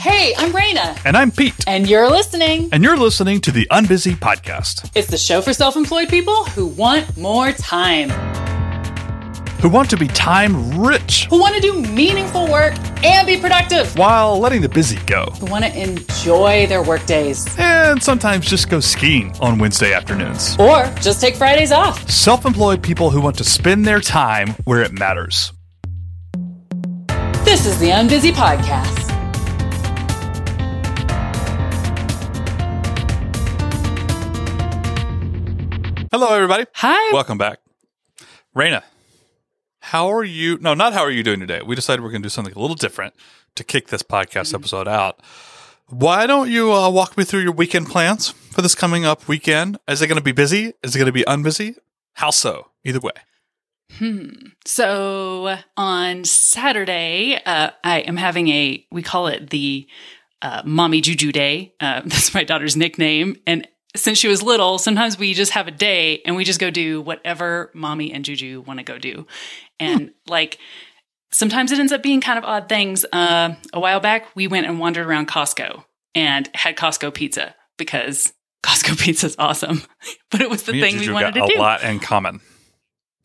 Hey, I'm Raina. And I'm Pete. And you're listening. And you're listening to the Unbusy Podcast. It's the show for self-employed people who want more time. Who want to be time rich. Who want to do meaningful work and be productive. While letting the busy go. Who want to enjoy their work days. And sometimes just go skiing on Wednesday afternoons. Or just take Fridays off. Self-employed people who want to spend their time where it matters. This is the Unbusy Podcast. Hello, everybody. Hi. Welcome back. Raina, how are you? No, not how are you doing today. We decided we're going to do something a little different to kick this podcast episode out. Why don't you walk me through your weekend plans for this coming up weekend? Is it going to be busy? Is it going to be unbusy? How so? Either way. So on Saturday, I am having we call it the Mommy Juju Day. That's my daughter's nickname. And since she was little, sometimes we just have a day and we just go do whatever Mommy and Juju want to go do. And sometimes it ends up being kind of odd things. A while back, we went and wandered around Costco and had Costco pizza because Costco pizza is awesome. But it was the thing we wanted to do. Juju got a lot in common.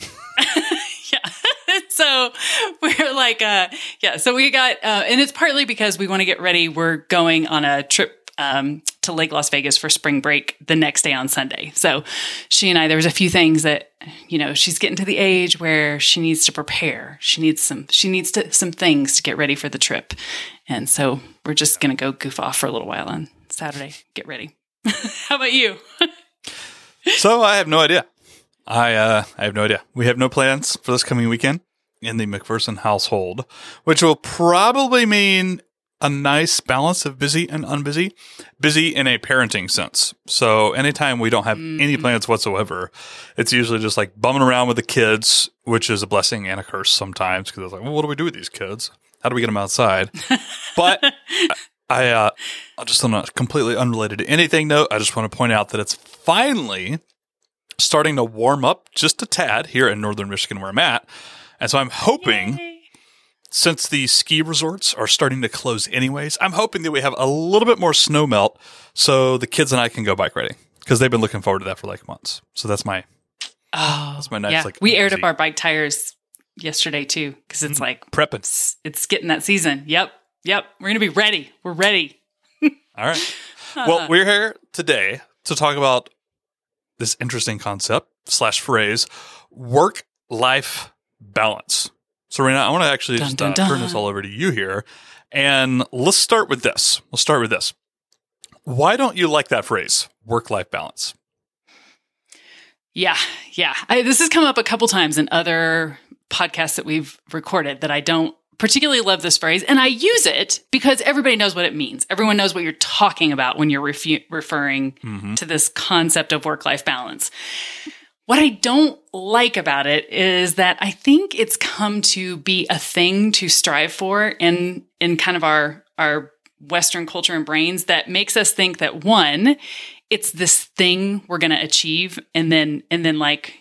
Yeah. So we're like, so we got, and it's partly because we want to get ready. We're going on a trip to Lake Las Vegas for spring break the next day on Sunday. So she and I, there was a few things that, you know, she's getting to the age where she needs to prepare. She needs some things to get ready for the trip. And so we're just going to go goof off for a little while on Saturday. Get ready. How about you? So I have no idea. I have no idea. We have no plans for this coming weekend in the McPherson household, which will probably mean a nice balance of busy and unbusy, busy in a parenting sense. So anytime we don't have any plans whatsoever, it's usually just like bumming around with the kids, which is a blessing and a curse sometimes because I was like, well, what do we do with these kids? How do we get them outside? But I just on a completely unrelated to anything note, I just want to point out that it's finally starting to warm up just a tad here in Northern Michigan where I'm at. And so I'm hoping... Yay. Since the ski resorts are starting to close anyways, I'm hoping that we have a little bit more snow melt so the kids and I can go bike riding because they've been looking forward to that for like months. So that's my nice. Yeah. Like we aired up our bike tires yesterday too because it's like prepping. It's getting that season. Yep. We're gonna be ready. We're ready. All right. Well, we're here today to talk about this interesting concept / phrase: work-life balance. So, Raina, I want to actually just turn this all over to you here. And let's start with this. Why don't you like that phrase, work-life balance? Yeah. This has come up a couple times in other podcasts that we've recorded that I don't particularly love this phrase. And I use it because everybody knows what it means. Everyone knows what you're talking about when you're referring to this concept of work-life balance. What I don't like about it is that I think it's come to be a thing to strive for in kind of our Western culture and brains that makes us think that one, it's this thing we're going to achieve and then like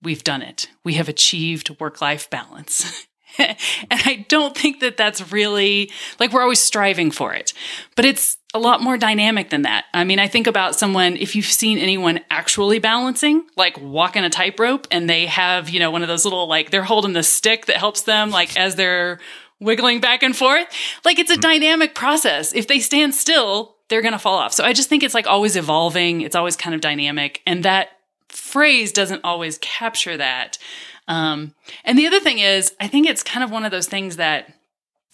we've done it. We have achieved work-life balance. And I don't think that that's really like we're always striving for it, but it's a lot more dynamic than that. I mean, I think about someone, if you've seen anyone actually balancing, like walking a tightrope and they have, you know, one of those little, like they're holding the stick that helps them, like as they're wiggling back and forth, like it's a dynamic process. If they stand still, they're going to fall off. So I just think it's like always evolving. It's always kind of dynamic. And that phrase doesn't always capture that. And the other thing is, I think it's kind of one of those things that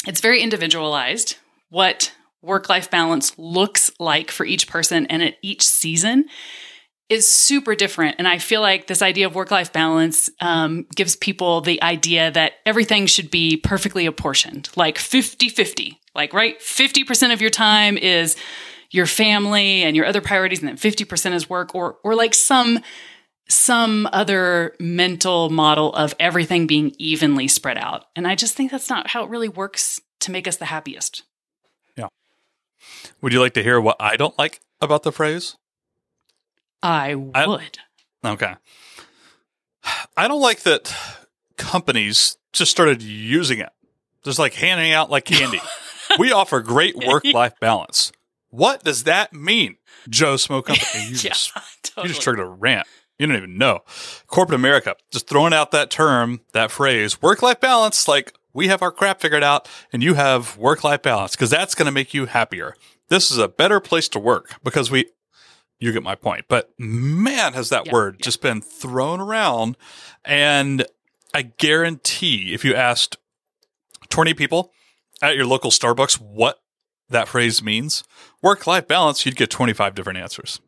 it's very individualized. What work-life balance looks like for each person and at each season is super different. And I feel like this idea of work-life balance gives people the idea that everything should be perfectly apportioned, like 50-50, like, right? 50% of your time is your family and your other priorities, and then 50% is work or like some other mental model of everything being evenly spread out. And I just think that's not how it really works to make us the happiest. Would you like to hear what I don't like about the phrase? I would. Okay. I don't like that companies just started using it. Just like handing out like candy. We offer great work-life balance. What does that mean? Joe Smoke Company, you just triggered a rant. You don't even know. Corporate America, just throwing out that term, that phrase, work-life balance, like we have our crap figured out and you have work-life balance because that's going to make you happier. This is a better place to work because you get my point. But man, has that word just been thrown around. And I guarantee if you asked 20 people at your local Starbucks what that phrase means, work-life balance, you'd get 25 different answers.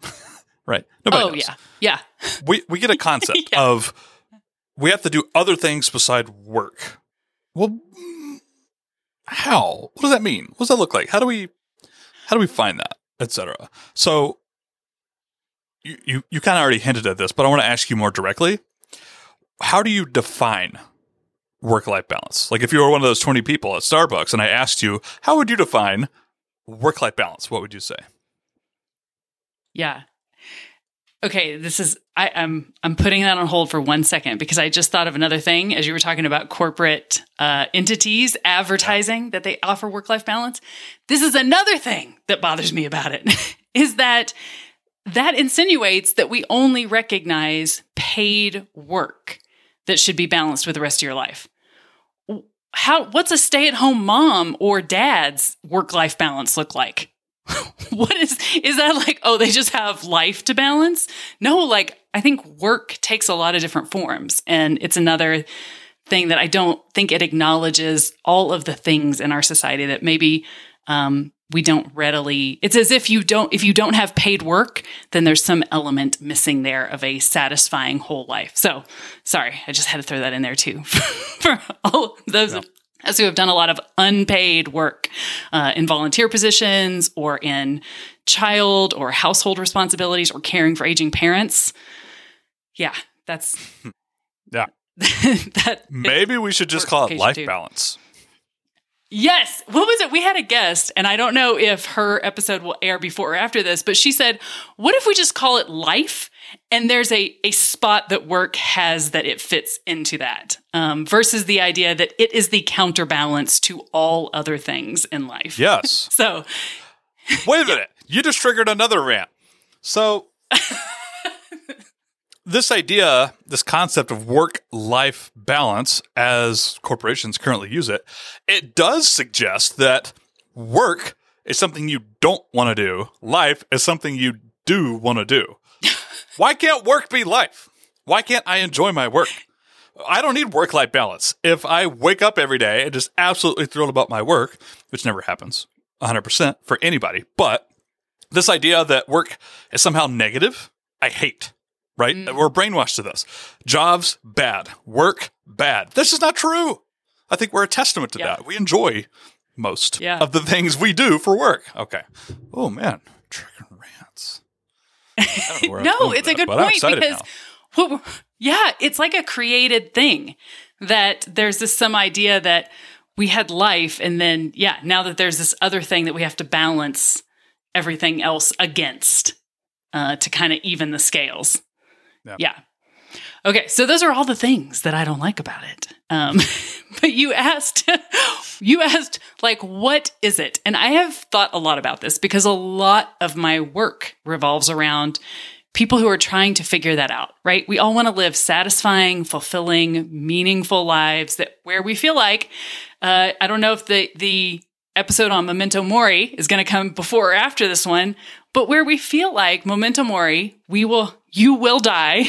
Right. Nobody knows. Yeah. We get a concept of we have to do other things beside work. Well, how? What does that mean? What does that look like? How do we find that, etc.? So you kind of already hinted at this, but I want to ask you more directly. How do you define work-life balance? Like if you were one of those 20 people at Starbucks and I asked you, how would you define work-life balance? What would you say? Yeah. Okay, this is I'm putting that on hold for 1 second because I just thought of another thing as you were talking about corporate entities advertising that they offer work-life balance. This is another thing that bothers me about it is that insinuates that we only recognize paid work that should be balanced with the rest of your life. What's a stay-at-home mom or dad's work-life balance look like? What is that like, oh, they just have life to balance? No, like I think work takes a lot of different forms. And it's another thing that I don't think it acknowledges all of the things in our society that maybe we don't readily, it's as if if you don't have paid work, then there's some element missing there of a satisfying whole life. So sorry, I just had to throw that in there too for all of those as we have done a lot of unpaid work in volunteer positions or in child or household responsibilities or caring for aging parents. Yeah, that's... Yeah. Maybe we should just call it life balance. Yes. What was it? We had a guest, and I don't know if her episode will air before or after this, but she said, what if we just call it life? And there's a spot that work has that it fits into that versus the idea that it is the counterbalance to all other things in life. Yes. So. Wait a minute. You just triggered another rant. So this concept of work-life balance as corporations currently use it, it does suggest that work is something you don't want to do. Life is something you do want to do. Why can't work be life? Why can't I enjoy my work? I don't need work-life balance. If I wake up every day and just absolutely thrilled about my work, which never happens 100% for anybody, but this idea that work is somehow negative, I hate, right? We're brainwashed to this. Jobs, bad. Work, bad. This is not true. I think we're a testament to that. We enjoy most of the things we do for work. Okay. Oh, man. Tricking rants. No, it's a good point because, it's like a created thing that there's this some idea that we had life and then, now that there's this other thing that we have to balance everything else against to kind of even the scales. Yeah. Okay, so those are all the things that I don't like about it. But you asked, like, what is it? And I have thought a lot about this because a lot of my work revolves around people who are trying to figure that out, right? We all want to live satisfying, fulfilling, meaningful lives where we feel like, I don't know if the episode on Memento Mori is going to come before or after this one, but where we feel like Memento Mori, you will die,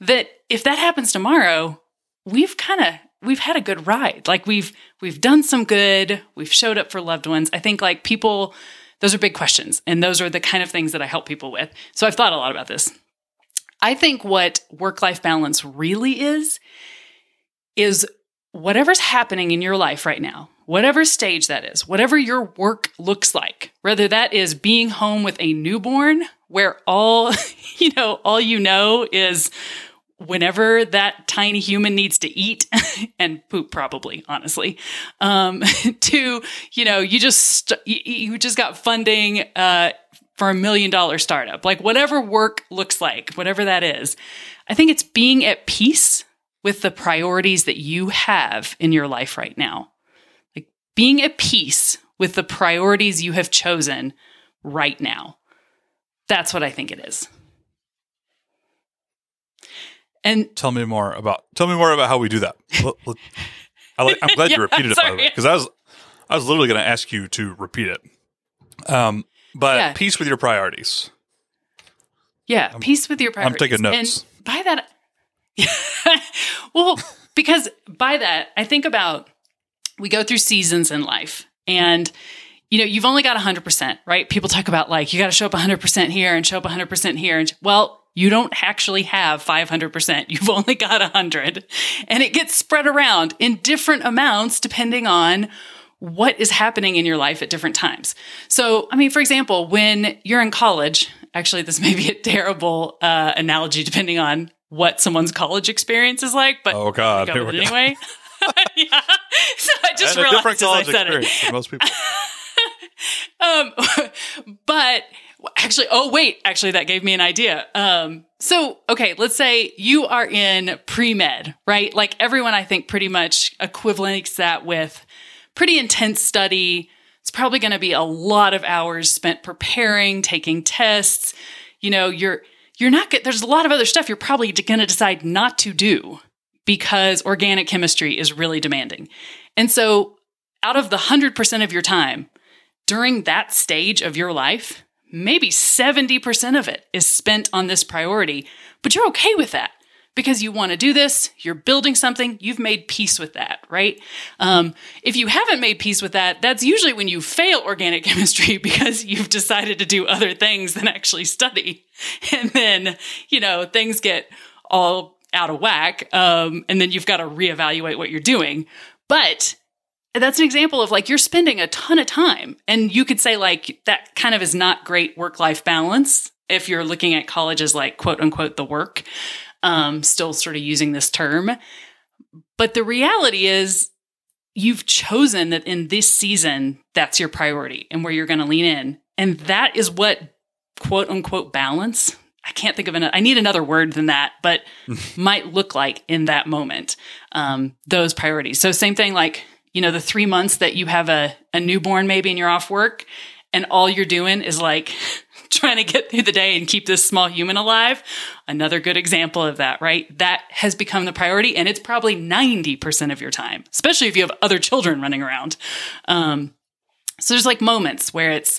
that if that happens tomorrow, we've had a good ride. Like we've done some good. We've showed up for loved ones. I think like people, those are big questions. And those are the kind of things that I help people with. So I've thought a lot about this. I think what work-life balance really is whatever's happening in your life right now, whatever stage that is, whatever your work looks like, whether that is being home with a newborn where all is whenever that tiny human needs to eat and poop, probably, honestly, to, you just got funding for $1 million startup, like whatever work looks like, whatever that is. I think it's being at peace with the priorities that you have in your life right now. Like being at peace with the priorities you have chosen right now. That's what I think it is. And tell me more about how we do that. I'm glad you repeated it, by the way, because I was literally going to ask you to repeat it. Peace with your priorities. Yeah, peace with your priorities. I'm taking notes. And by that, well, because by that, I think about, we go through seasons in life, and you know, you've only got 100%, right? People talk about like, you got to show up 100% here and show up 100% here. And well, you don't actually have 500%. You've only got 100, and it gets spread around in different amounts depending on what is happening in your life at different times. So, I mean, for example, when you're in college, actually, this may be a terrible analogy depending on what someone's college experience is like, but oh God, here we go. Anyway. Yeah. So I just realized a different college experience for most people. Actually, that gave me an idea. So, okay, let's say you are in pre-med, right? Like everyone, I think, pretty much equivalents that with pretty intense study. It's probably going to be a lot of hours spent preparing, taking tests. You know, you're not good. There's a lot of other stuff you're probably going to decide not to do because organic chemistry is really demanding. And so out of the 100% of your time during that stage of your life, maybe 70% of it is spent on this priority, but you're okay with that because you want to do this, you're building something, you've made peace with that, right? If you haven't made peace with that, that's usually when you fail organic chemistry because you've decided to do other things than actually study. And then, you know, things get all out of whack. And then you've got to reevaluate what you're doing. But that's an example of like, you're spending a ton of time, and you could say like, that kind of is not great work-life balance. If you're looking at college as like, quote unquote, the work, still sort of using this term. But the reality is you've chosen that in this season, that's your priority and where you're going to lean in. And that is what quote unquote balance, I can't think of another, I need another word than that, but might look like in that moment, those priorities. So same thing, like, you know, the 3 months that you have a newborn maybe and you're off work and all you're doing is like trying to get through the day and keep this small human alive. Another good example of that, right? That has become the priority, and it's probably 90% of your time, especially if you have other children running around. So there's like moments where it's,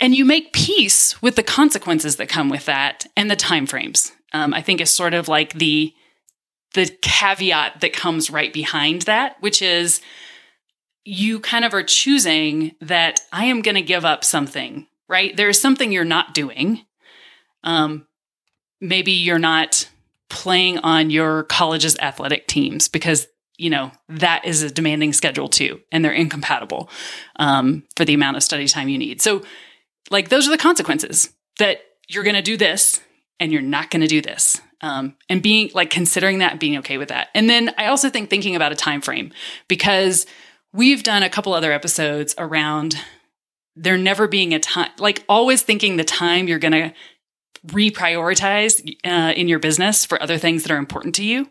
and you make peace with the consequences that come with that and the timeframes. I think is sort of like the caveat that comes right behind that, which is you kind of are choosing that I am going to give up something, right? There is something you're not doing. Maybe you're not playing on your college's athletic teams because, you know, that is a demanding schedule too, and they're incompatible for the amount of study time you need. So like, those are the consequences that you're going to do this and you're not going to do this. And being like, considering that, being okay with that. And then I also think thinking about a time frame, because we've done a couple other episodes around there never being a time, like always thinking the time you're going to reprioritize in your business for other things that are important to you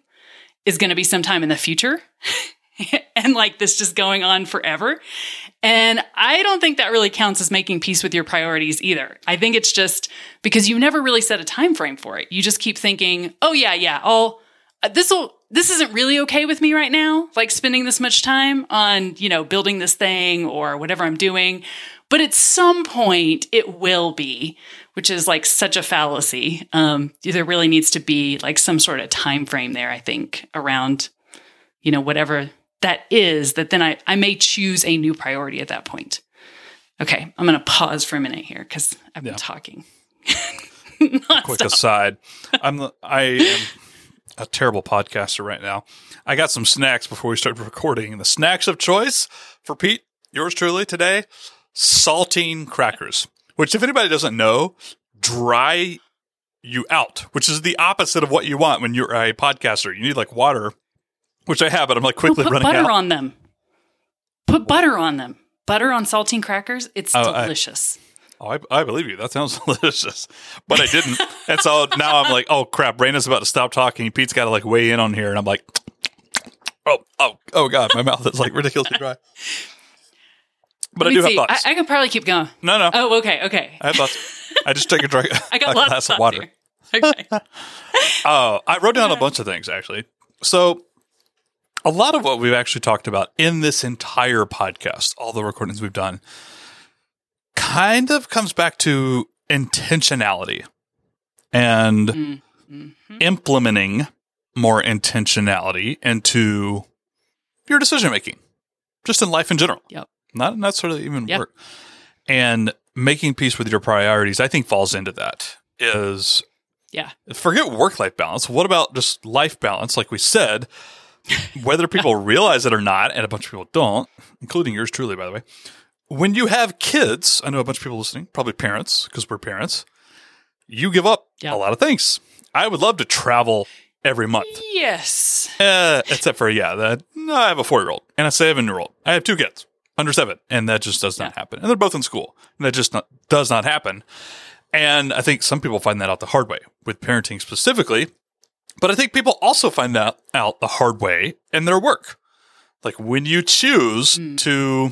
is going to be sometime in the future. And like this just going on forever. And I don't think that really counts as making peace with your priorities either. I think it's just because you never really set a time frame for it. You just keep thinking, oh yeah, this isn't really okay with me right now, like spending this much time on, you know, building this thing or whatever I'm doing. But at some point it will be, which is like such a fallacy. There really needs to be like some sort of time frame there, I think, around, you know, whatever that is, that then I may choose a new priority at that point. Okay, I'm going to pause for a minute here because I've been talking. Quick aside, I am a terrible podcaster right now. I got some snacks before we started recording. The snacks of choice for Pete, yours truly today, saltine crackers, which if anybody doesn't know, dry you out, which is the opposite of what you want when you're a podcaster. You need like water. Which I have, but I'm like quickly running out. Put butter on them. Put butter on them. Butter on saltine crackers. It's delicious. I believe you. That sounds delicious. But I didn't. And so now I'm like, oh, crap. Raina's about to stop talking. Pete's got to like weigh in on here. And I'm like, oh God. My mouth is like ridiculously dry. But I do have thoughts. I could probably keep going. No. Oh, okay. I have thoughts. I just take a drink. I got a glass of water. Here. Okay. I wrote down a bunch of things, actually. So a lot of what we've actually talked about in this entire podcast, all the recordings we've done, kind of comes back to intentionality and implementing more intentionality into your decision making, just in life in general. Yep. Not necessarily even work. And making peace with your priorities, I think, falls into that. Is forget work-life balance. What about just life balance? Like we said, whether people realize it or not, and a bunch of people don't, including yours truly, by the way. When you have kids, I know a bunch of people listening, probably parents, because we're parents, you give up a lot of things. I would love to travel every month. Yes. Except for, I have a 4-year-old and a 7-year-old. I have 2 kids. Under 7, and that just does not happen. And they're both in school, and that just does not happen. And I think some people find that out the hard way with parenting specifically, but I think people also find that out the hard way in their work. Like when you choose to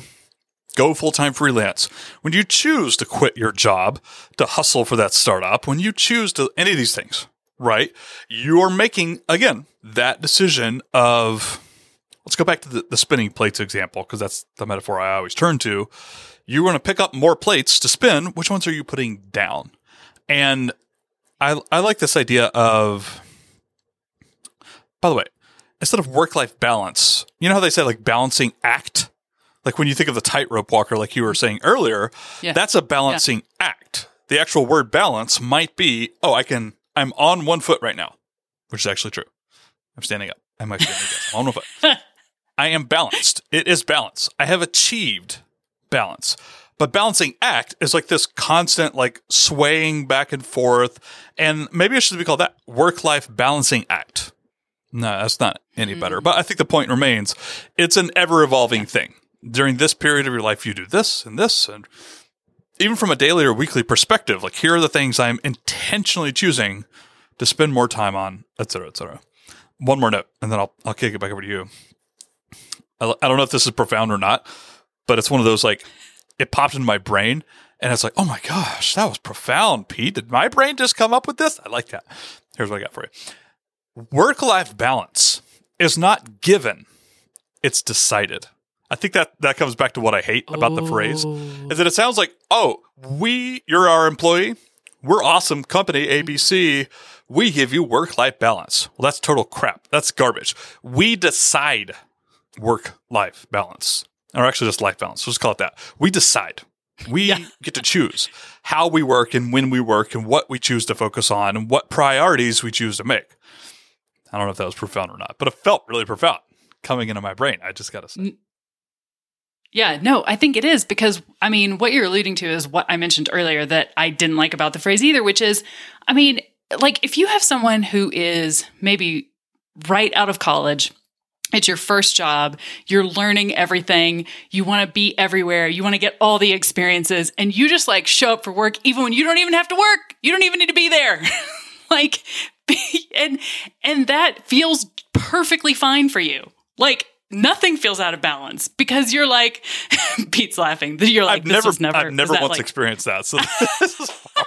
go full-time freelance, when you choose to quit your job to hustle for that startup, when you choose to any of these things, right? You are making, again, that decision of... Let's go back to the spinning plates example, because that's the metaphor I always turn to. You want to pick up more plates to spin. Which ones are you putting down? And I like this idea of, by the way, instead of work-life balance, you know how they say like balancing act? Like when you think of the tightrope walker, like you were saying earlier, that's a balancing act. The actual word balance might be, I'm on one foot right now, which is actually true. I'm standing up. I might be on one foot. I am balanced. It is balance. I have achieved balance. But balancing act is like this constant like swaying back and forth. And maybe it should be called that work-life balancing act. No, that's not any better. But I think the point remains. It's an ever-evolving thing. During this period of your life, you do this and this. And even from a daily or weekly perspective, like here are the things I'm intentionally choosing to spend more time on, et cetera, et cetera. One more note, and then I'll kick it back over to you. I don't know if this is profound or not, but it's one of those, like, it popped into my brain, and it's like, oh my gosh, that was profound, Pete. Did my brain just come up with this? I like that. Here's what I got for you. Work-life balance is not given. It's decided. I think that comes back to what I hate about the phrase, is that it sounds like, you're our employee. We're awesome company, ABC. We give you work-life balance. Well, that's total crap. That's garbage. We decide work-life balance. Or actually just life balance. We'll just call it that. We decide. We get to choose how we work and when we work and what we choose to focus on and what priorities we choose to make. I don't know if that was profound or not, but it felt really profound coming into my brain. I just got to say. Yeah, no, I think it is because, I mean, what you're alluding to is what I mentioned earlier that I didn't like about the phrase either, which is, I mean... Like, if you have someone who is maybe right out of college, it's your first job, you're learning everything, you want to be everywhere, you want to get all the experiences, and you just, like, show up for work even when you don't even have to work. You don't even need to be there. Like, and that feels perfectly fine for you. Like, nothing feels out of balance because you're like, Pete's laughing. You're like, I've never experienced that. So this is fine.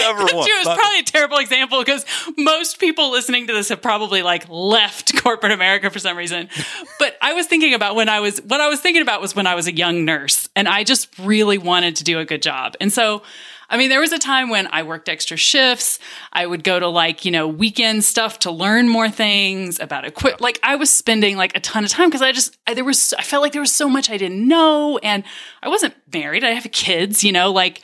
Never once. It was probably a terrible example because most people listening to this have probably like left corporate America for some reason. But I was thinking about when I was a young nurse and I just really wanted to do a good job. And so, I mean, there was a time when I worked extra shifts. I would go to like, you know, weekend stuff to learn more things about equipment. Like I was spending like a ton of time because I felt like there was so much I didn't know and I wasn't married. I have kids, you know, like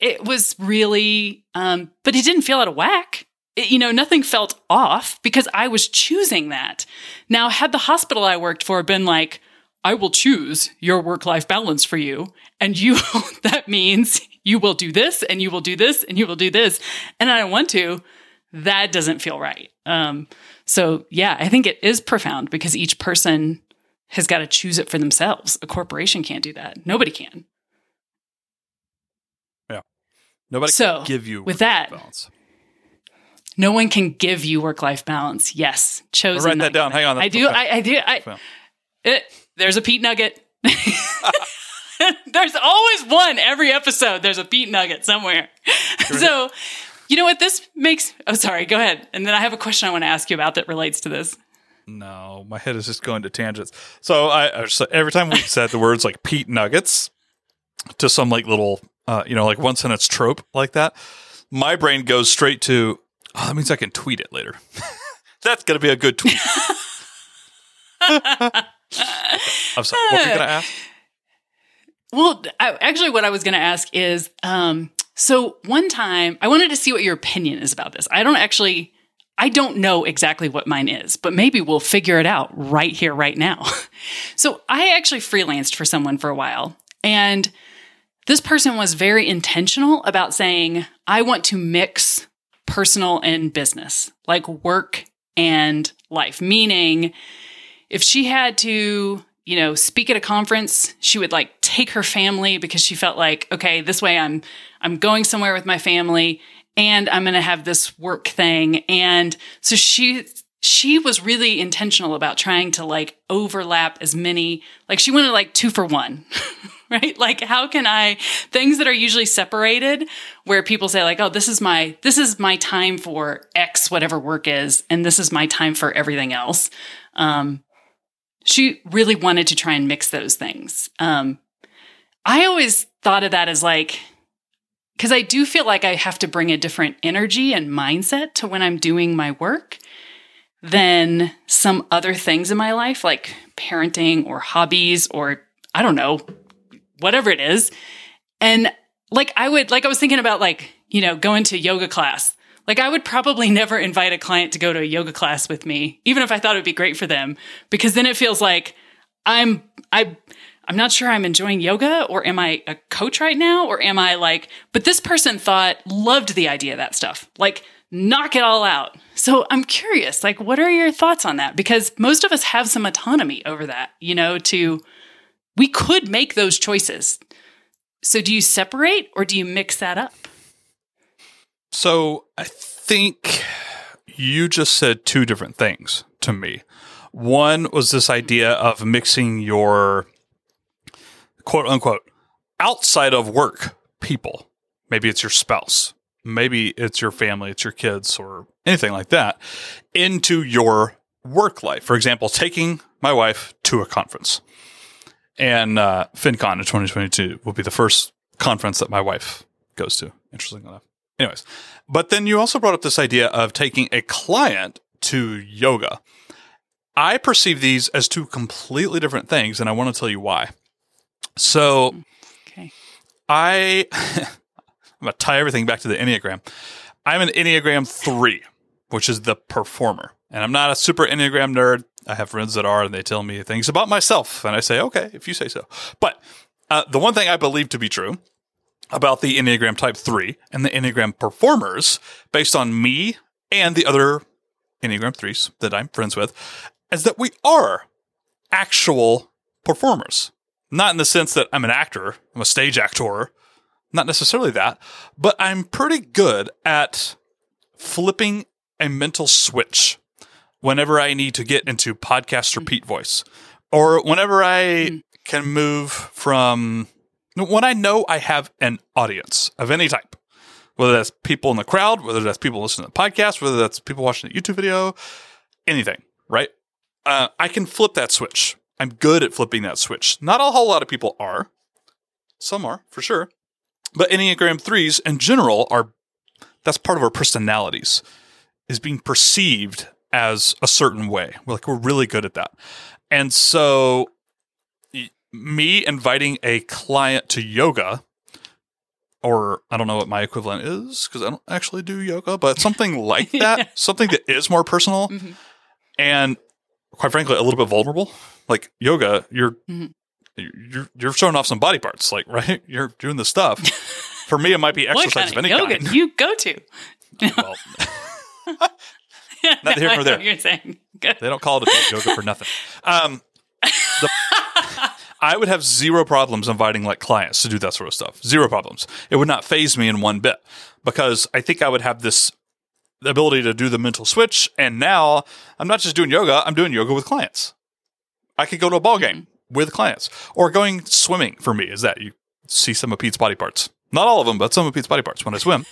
it was really, but it didn't feel out of whack. It, you know, nothing felt off because I was choosing that. Now, had the hospital I worked for been like, I will choose your work-life balance for you. And you, that means you will do this and you will do this and you will do this. And I don't want to. That doesn't feel right. So yeah, I think it is profound because each person has got to choose it for themselves. A corporation can't do that. Nobody can. Yeah. Nobody can give you work-life balance. No one can give you work-life balance. Yes. Chosen. I'll write that down. Hang on. I do. I do. There's a Pete nugget. There's always one every episode. There's a Pete nugget somewhere. So, you know what this makes? Oh, sorry. Go ahead. And then I have a question I want to ask you about that relates to this. No, my head is just going to tangents. So I every time we've said the words like Pete nuggets to some like little, like one sentence trope like that, my brain goes straight to, oh, that means I can tweet it later. That's going to be a good tweet. I'm sorry. What were you going to ask? Well, actually, what I was going to ask is, so one time, I wanted to see what your opinion is about this. I don't know exactly what mine is, but maybe we'll figure it out right here, right now. So I actually freelanced for someone for a while, and this person was very intentional about saying, I want to mix personal and business, like work and life, meaning if she had to, speak at a conference, she would like take her family because she felt like, okay, this way I'm going somewhere with my family and I'm going to have this work thing. And so she was really intentional about trying to like overlap as many, like she wanted like 2 for 1, right? Like how can I, things that are usually separated where people say like, oh, this is my time for X, whatever work is, and this is my time for everything else. She really wanted to try and mix those things. I always thought of that as like, because I do feel like I have to bring a different energy and mindset to when I'm doing my work than some other things in my life, like parenting or hobbies or I don't know, whatever it is. And like I was thinking about like, going to yoga class. Like I would probably never invite a client to go to a yoga class with me, even if I thought it would be great for them, because then it feels like I'm not sure I'm enjoying yoga, or am I a coach right now? Or am I like, but this person loved the idea of that stuff, like knock it all out. So I'm curious, like, what are your thoughts on that? Because most of us have some autonomy over that, we could make those choices. So do you separate or do you mix that up? So I think you just said two different things to me. One was this idea of mixing your quote unquote outside of work people. Maybe it's your spouse, maybe it's your family, it's your kids or anything like that into your work life. For example, taking my wife to a conference, and FinCon in 2022 will be the first conference that my wife goes to. Interesting enough. Anyways, but then you also brought up this idea of taking a client to yoga. I perceive these as two completely different things, and I want to tell you why. So okay. I'm going to tie everything back to the Enneagram. I'm an Enneagram 3, which is the performer. And I'm not a super Enneagram nerd. I have friends that are, and they tell me things about myself. And I say, okay, if you say so. But the one thing I believe to be true about the Enneagram Type 3 and the Enneagram Performers, based on me and the other Enneagram 3s that I'm friends with, is that we are actual performers. Not in the sense that I'm an actor, I'm a stage actor, not necessarily that, but I'm pretty good at flipping a mental switch whenever I need to get into podcast repeat voice, or whenever I can move from... When I know I have an audience of any type, whether that's people in the crowd, whether that's people listening to the podcast, whether that's people watching a YouTube video, anything, right? I can flip that switch. I'm good at flipping that switch. Not a whole lot of people are. Some are, for sure. But Enneagram 3s in general that's part of our personalities, is being perceived as a certain way. We're really good at that. And so... me inviting a client to yoga, or I don't know what my equivalent is because I don't actually do yoga, but something like that, yeah. Something that is more personal and quite frankly, a little bit vulnerable. Like yoga, you're showing off some body parts, like, right? You're doing this stuff. For me, it might be exercise of any yoga kind. You go to. Well, not here nor there. You're saying. They don't call it a yoga for nothing. I would have zero problems inviting like clients to do that sort of stuff. Zero problems. It would not faze me in one bit because I think I would have this ability to do the mental switch. And now I'm not just doing yoga. I'm doing yoga with clients. I could go to a ball game with clients. Or going swimming for me is that you see some of Pete's body parts. Not all of them, but some of Pete's body parts when I swim.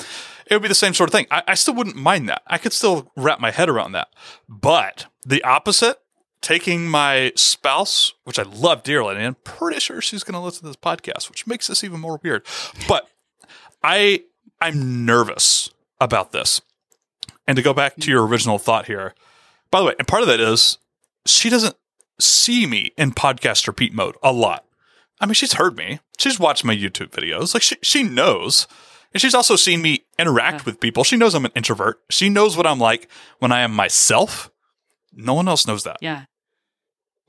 It would be the same sort of thing. I still wouldn't mind that. I could still wrap my head around that. But the opposite, taking my spouse, which I love dearly, and I'm pretty sure she's going to listen to this podcast, which makes this even more weird. But I'm nervous about this. And to go back to your original thought here, by the way, and part of that is she doesn't see me in podcast repeat mode a lot. I mean, she's heard me. She's watched my YouTube videos. Like she knows. And she's also seen me interact with people. She knows I'm an introvert. She knows what I'm like when I am myself. No one else knows that. Yeah.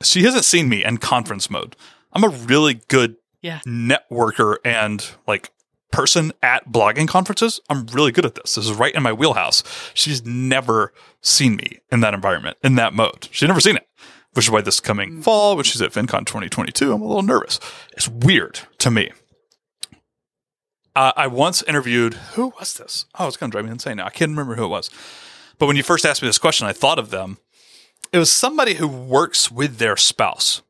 She hasn't seen me in conference mode. I'm a really good networker and like person at blogging conferences. I'm really good at this. This is right in my wheelhouse. She's never seen me in that environment, in that mode. She's never seen it. Which is why this coming fall, which is at FinCon 2022, I'm a little nervous. It's weird to me. I once interviewed, who was this? Oh, it's going to drive me insane now. I can't remember who it was. But when you first asked me this question, I thought of them. It was somebody who works with their spouse.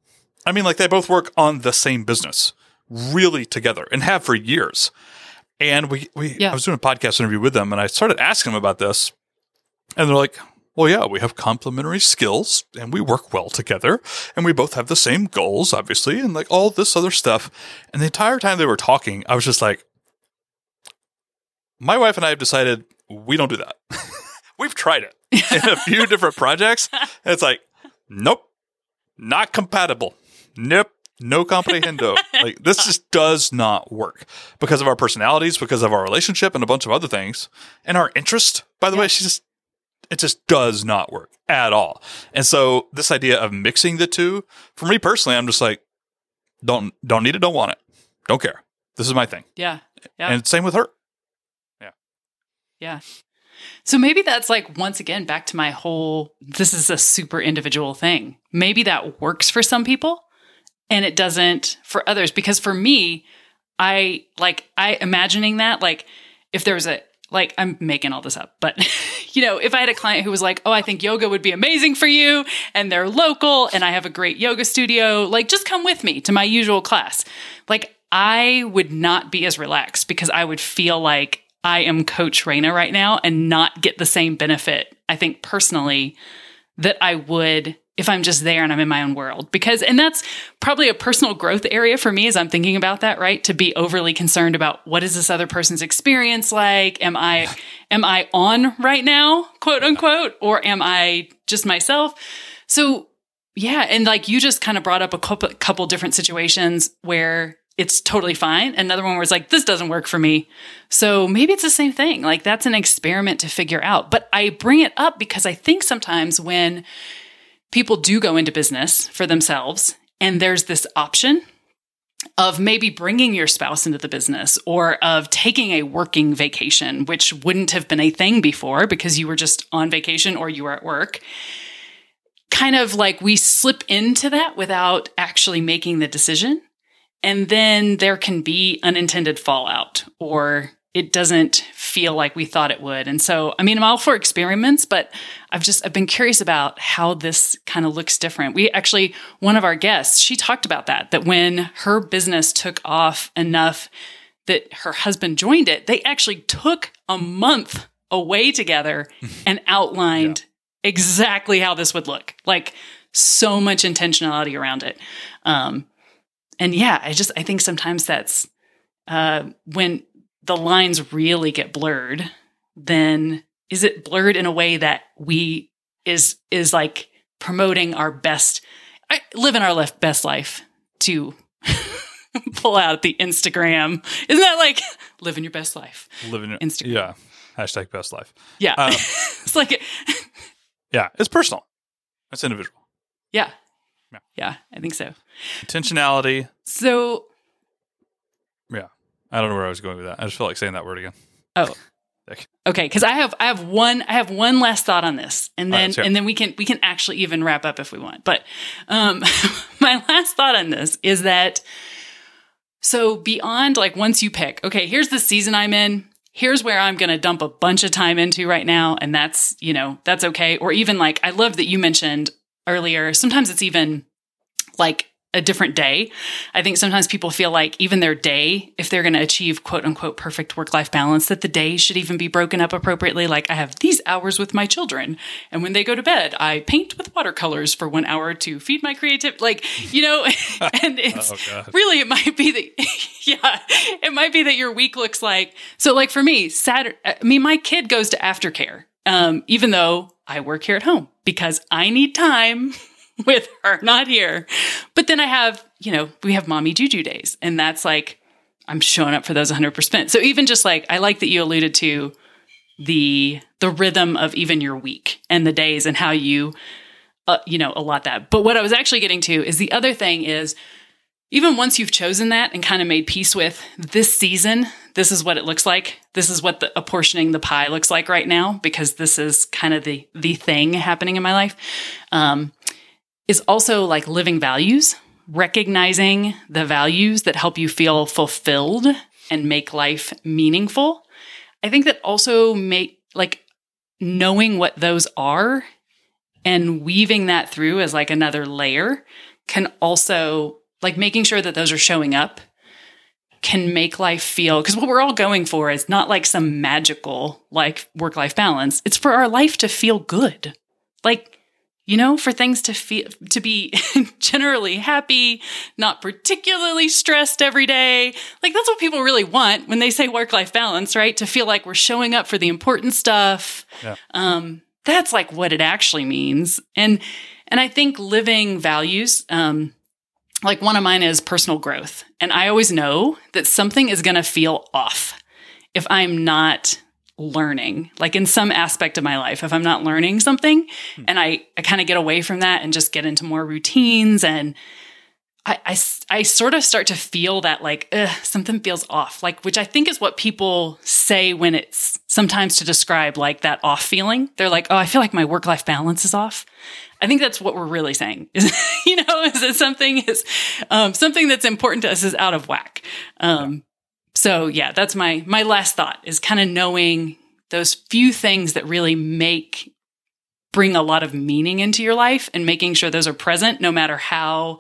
I mean, like they both work on the same business, really together, and have for years. And I was doing a podcast interview with them, and I started asking them about this. And they're like, well, yeah, we have complementary skills and we work well together and we both have the same goals, obviously, and like all this other stuff. And the entire time they were talking, I was just like, my wife and I have decided we don't do that. We've tried it in a few different projects. And it's like, nope, not compatible. Nope, no comprehendo. Like this just does not work because of our personalities, because of our relationship and a bunch of other things and our interest. By the way, it just does not work at all. And so this idea of mixing the two, for me personally, I'm just like, don't need it, don't want it. Don't care. This is my thing. Yeah. Yeah. And same with her. Yeah. Yeah. So maybe that's like, once again, back to my whole, this is a super individual thing. Maybe that works for some people and it doesn't for others. Because for me, I imagining that, like if there was I'm making all this up, but you know, if I had a client who was like, oh, I think yoga would be amazing for you and they're local and I have a great yoga studio, like just come with me to my usual class. Like I would not be as relaxed because I would feel like I am Coach Raina right now and not get the same benefit, I think personally, that I would if I'm just there and I'm in my own world. Because, and that's probably a personal growth area for me as I'm thinking about that, right? To be overly concerned about what is this other person's experience like? Am I on right now, quote unquote, or am I just myself? So yeah. And like you just kind of brought up a couple different situations where it's totally fine. Another one where it's like, this doesn't work for me. So maybe it's the same thing. Like that's an experiment to figure out. But I bring it up because I think sometimes when people do go into business for themselves, and there's this option of maybe bringing your spouse into the business or of taking a working vacation, which wouldn't have been a thing before because you were just on vacation or you were at work. Kind of like we slip into that without actually making the decision. And then there can be unintended fallout or it doesn't feel like we thought it would. And so, I mean, I'm all for experiments, but I've been curious about how this kind of looks different. We actually, one of our guests, she talked about that when her business took off enough that her husband joined it, they actually took a month away together and outlined exactly how this would look. Like so much intentionality around it. And yeah, I think sometimes that's when the lines really get blurred, then is it blurred in a way that we is like promoting our best, living our best life to pull out the Instagram? Isn't that like living your best life? Living your Instagram. Yeah. Hashtag best life. Yeah. It's like, yeah, it's personal. It's individual. Yeah. Yeah. Yeah. I think so. Intentionality. So. Yeah. I don't know where I was going with that. I just feel like saying that word again. Oh, okay. Because I have one last thought on this, and then we can actually even wrap up if we want. But my last thought on this is that so beyond like once you pick, okay, here's the season I'm in. Here's where I'm going to dump a bunch of time into right now, and that's okay. Or even like I love that you mentioned earlier. Sometimes it's even like a different day. I think sometimes people feel like even their day, if they're going to achieve quote unquote perfect work-life balance, that the day should even be broken up appropriately. Like, I have these hours with my children, and when they go to bed, I paint with watercolors for 1 hour to feed my creativity. Like, you know, and it's really, it might be that, it might be that your week looks like, so like for me, Saturday, I mean, my kid goes to aftercare, even though I work here at home because I need time with her, not here. But then I have, you know, we have mommy juju days, and that's like, I'm showing up for those 100%. So even just like, I like that you alluded to the rhythm of even your week and the days and how you, you know, allot that. But what I was actually getting to is the other thing is, even once you've chosen that and kind of made peace with this season, this is what it looks like. This is what the apportioning the pie looks like right now, because this is kind of the thing happening in my life. Is also like living values, recognizing the values that help you feel fulfilled and make life meaningful. I think that also make like knowing what those are and weaving that through as like another layer can also like making sure that those are showing up can make life feel, because what we're all going for is not like some magical like work-life balance. It's for our life to feel good. Like, you know, for things to feel, to be generally happy, not particularly stressed every day. Like, that's what people really want when they say work-life balance, right? To feel like we're showing up for the important stuff. Yeah. That's like what it actually means. And I think living values, like one of mine is personal growth. And I always know that something is going to feel off if I'm not learning, like in some aspect of my life, if I'm not learning something, and I kind of get away from that and just get into more routines. And I sort of start to feel that like, something feels off, like, which I think is what people say when it's sometimes to describe like that off feeling. They're like, oh, I feel like my work-life balance is off. I think that's what we're really saying is, you know, is that something is, something that's important to us is out of whack. So yeah, that's my last thought is kind of knowing those few things that really bring a lot of meaning into your life and making sure those are present no matter how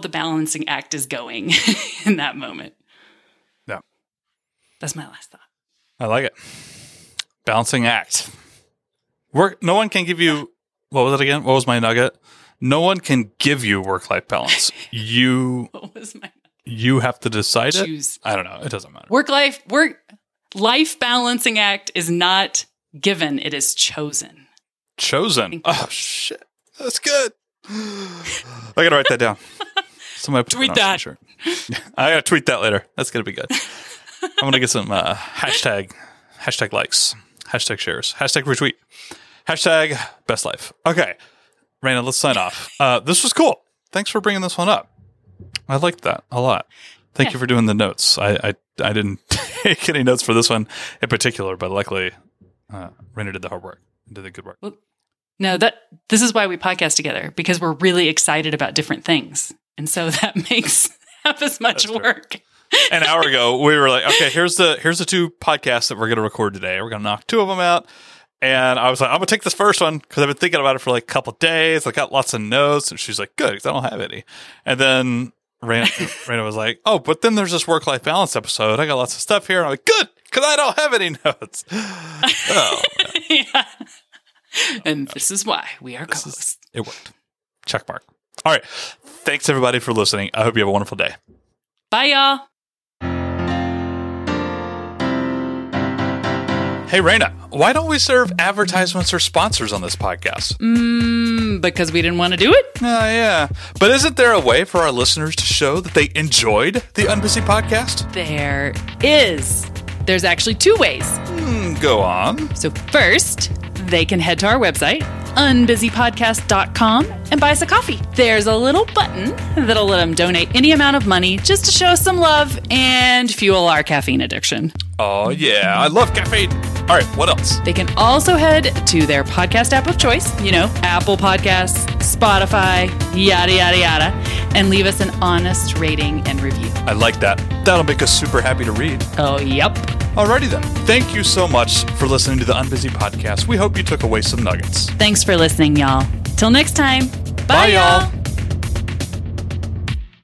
the balancing act is going in that moment. Yeah. That's my last thought. I like it. Balancing act. No one can give you, what was it again? What was my nugget? No one can give you work-life balance. What was my nugget? You have to decide it. I don't know. It doesn't matter. Work life balancing act is not given. It is chosen. Chosen. Oh shit. That's good. I gotta write that down. Somebody tweet that. Sure. I gotta tweet that later. That's gonna be good. I'm gonna get some hashtag likes, hashtag shares, hashtag retweet, hashtag best life. Okay, Raina, let's sign off. This was cool. Thanks for bringing this one up. I liked that a lot. Thank you for doing the notes. I didn't take any notes for this one in particular, but luckily Raina did the hard work and did the good work. Well, no, this is why we podcast together, because we're really excited about different things. And so that makes half as much work. An hour ago, we were like, okay, here's the two podcasts that we're going to record today. We're going to knock two of them out. And I was like, I'm going to take this first one because I've been thinking about it for like a couple of days. I got lots of notes. And she's like, good, because I don't have any. And then Raina was like, oh, but then there's this work-life balance episode. I got lots of stuff here. And I'm like, good, because I don't have any notes. Oh, yeah. And this is why we are co-hosts. It worked. Check mark. All right. Thanks, everybody, for listening. I hope you have a wonderful day. Bye, y'all. Hey, Raina, why don't we serve advertisements or sponsors on this podcast? Because we didn't want to do it? Yeah. But isn't there a way for our listeners to show that they enjoyed the Unbusy podcast? There is. There's actually two ways. Go on. So first, they can head to our website, unbusypodcast.com, and buy us a coffee. There's a little button that'll let them donate any amount of money just to show us some love and fuel our caffeine addiction. Oh, yeah. I love caffeine. All right, what else? They can also head to their podcast app of choice, you know, Apple Podcasts, Spotify, yada, yada, yada, and leave us an honest rating and review. I like that. That'll make us super happy to read. Oh, yep. Alrighty then. Thank you so much for listening to the Unbusy Podcast. We hope you took away some nuggets. Thanks for listening, y'all. Till next time. Bye, y'all.